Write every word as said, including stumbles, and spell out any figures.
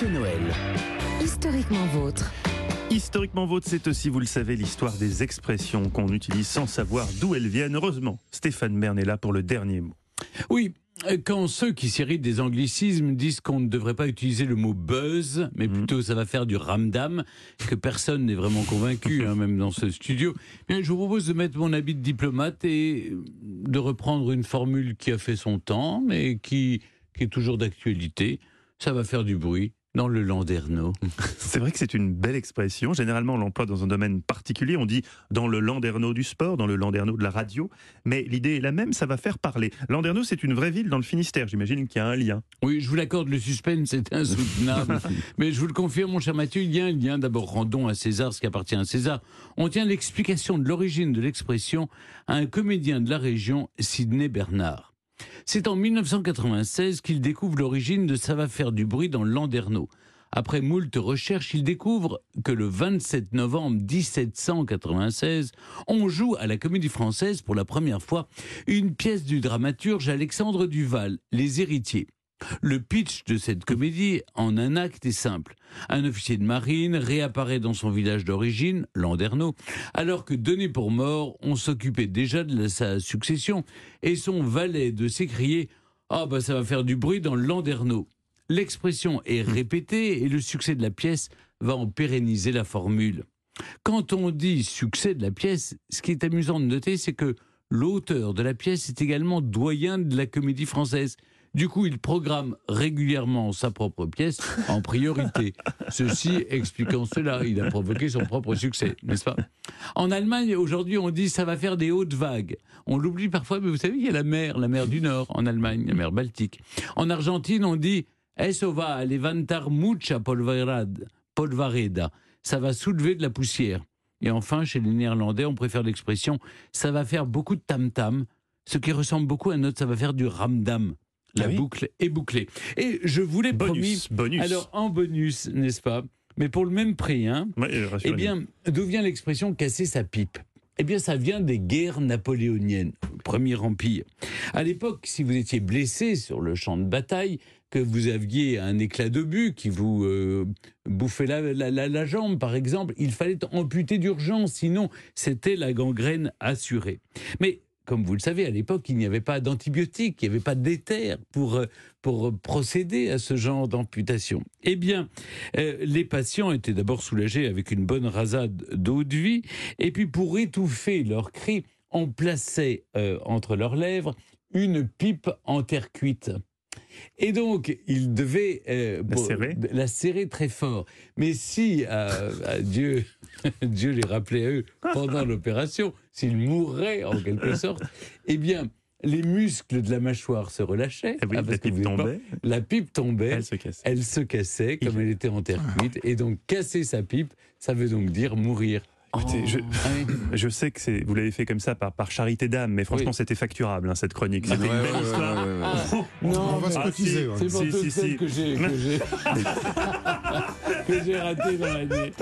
Mathieu Noël. Historiquement vôtre. Historiquement vôtre, c'est aussi, vous le savez, l'histoire des expressions qu'on utilise sans savoir d'où elles viennent. Heureusement, Stéphane Bern est là pour le dernier mot. Oui, quand ceux qui s'irritent des anglicismes disent qu'on ne devrait pas utiliser le mot « buzz », mais plutôt ça va faire du ramdam, que personne n'est vraiment convaincu, hein, même dans ce studio, bien, je vous propose de mettre mon habit de diplomate et de reprendre une formule qui a fait son temps, mais qui, qui est toujours d'actualité. Ça va faire du bruit. Dans le Landerneau. C'est vrai que c'est une belle expression. Généralement, on l'emploie dans un domaine particulier. On dit dans le Landerneau du sport, dans le Landerneau de la radio. Mais l'idée est la même, ça va faire parler. Landerneau, c'est une vraie ville dans le Finistère. J'imagine qu'il y a un lien. Oui, je vous l'accorde, le suspense est insoutenable. Mais je vous le confirme, mon cher Mathieu, il y a un lien. D'abord, rendons à César ce qui appartient à César. On tient l'explication de l'origine de l'expression à un comédien de la région, Sidney Bernard. C'est en mille neuf cent quatre-vingt-seize qu'il découvre l'origine de « ça va faire du bruit » dans le Landerneau. Après moult recherches, il découvre que le vingt-sept novembre mille sept cent quatre-vingt-seize, on joue à la Comédie-Française pour la première fois une pièce du dramaturge Alexandre Duval, « Les héritiers ». Le pitch de cette comédie en un acte est simple. Un officier de marine réapparaît dans son village d'origine, Landerneau, alors que donné pour mort, on s'occupait déjà de sa succession et son valet de s'écrier « Ah bah ça va faire du bruit dans Landerneau ». L'expression est répétée et le succès de la pièce va en pérenniser la formule. Quand on dit « succès de la pièce », ce qui est amusant de noter, c'est que l'auteur de la pièce est également doyen de la Comédie française. Du coup, il programme régulièrement sa propre pièce en priorité. Ceci expliquant cela, il a provoqué son propre succès, n'est-ce pas? En Allemagne, aujourd'hui, on dit « ça va faire des hautes vagues ». On l'oublie parfois, mais vous savez, il y a la mer, la mer du Nord en Allemagne, la mer Baltique. En Argentine, on dit « eso va a levantar mucha polvareda », ça va soulever de la poussière. Et enfin, chez les Néerlandais, on préfère l'expression « ça va faire beaucoup de tam-tam », ce qui ressemble beaucoup à notre « ça va faire du ramdam ». La ah oui boucle est bouclée. Et je vous l'ai promis. Bonus. Alors, en bonus, n'est-ce pas? Mais pour le même prix, hein? Ouais, eh bien, d'où vient l'expression casser sa pipe? Eh bien, ça vient des guerres napoléoniennes, Premier Empire. À l'époque, si vous étiez blessé sur le champ de bataille, que vous aviez un éclat d'obus qui vous euh, bouffait la, la, la, la jambe, par exemple, il fallait amputer d'urgence, sinon c'était la gangrène assurée. Mais comme vous le savez, à l'époque, il n'y avait pas d'antibiotiques, il n'y avait pas d'éther pour, pour procéder à ce genre d'amputation. Eh bien, euh, les patients étaient d'abord soulagés avec une bonne rasade d'eau de vie, et puis pour étouffer leurs cris, on plaçait euh, entre leurs lèvres une pipe en terre cuite. Et donc, ils devaient euh, la, serrer. la serrer très fort. Mais si euh, à Dieu, Dieu les rappelait à eux pendant l'opération, s'ils mourraient en quelque sorte, eh bien, les muscles de la mâchoire se relâchaient. Ah oui, ah, parce la, pipe tombait. Pas, la pipe tombait. Elle se cassait. Elle se cassait comme Il... elle était en terre cuite. Et donc, casser sa pipe, ça veut donc dire mourir. Écoutez, oh. je, je sais que vous l'avez fait comme ça par, par charité d'âme, mais franchement oui. c'était facturable hein, cette chronique. C'était ouais, une belle ouais, histoire. Ouais, ouais, ouais. Oh, on, non, on va se cotiser. Ah, si, ouais. si, si, si. que j'ai que j'ai raté dans l'année.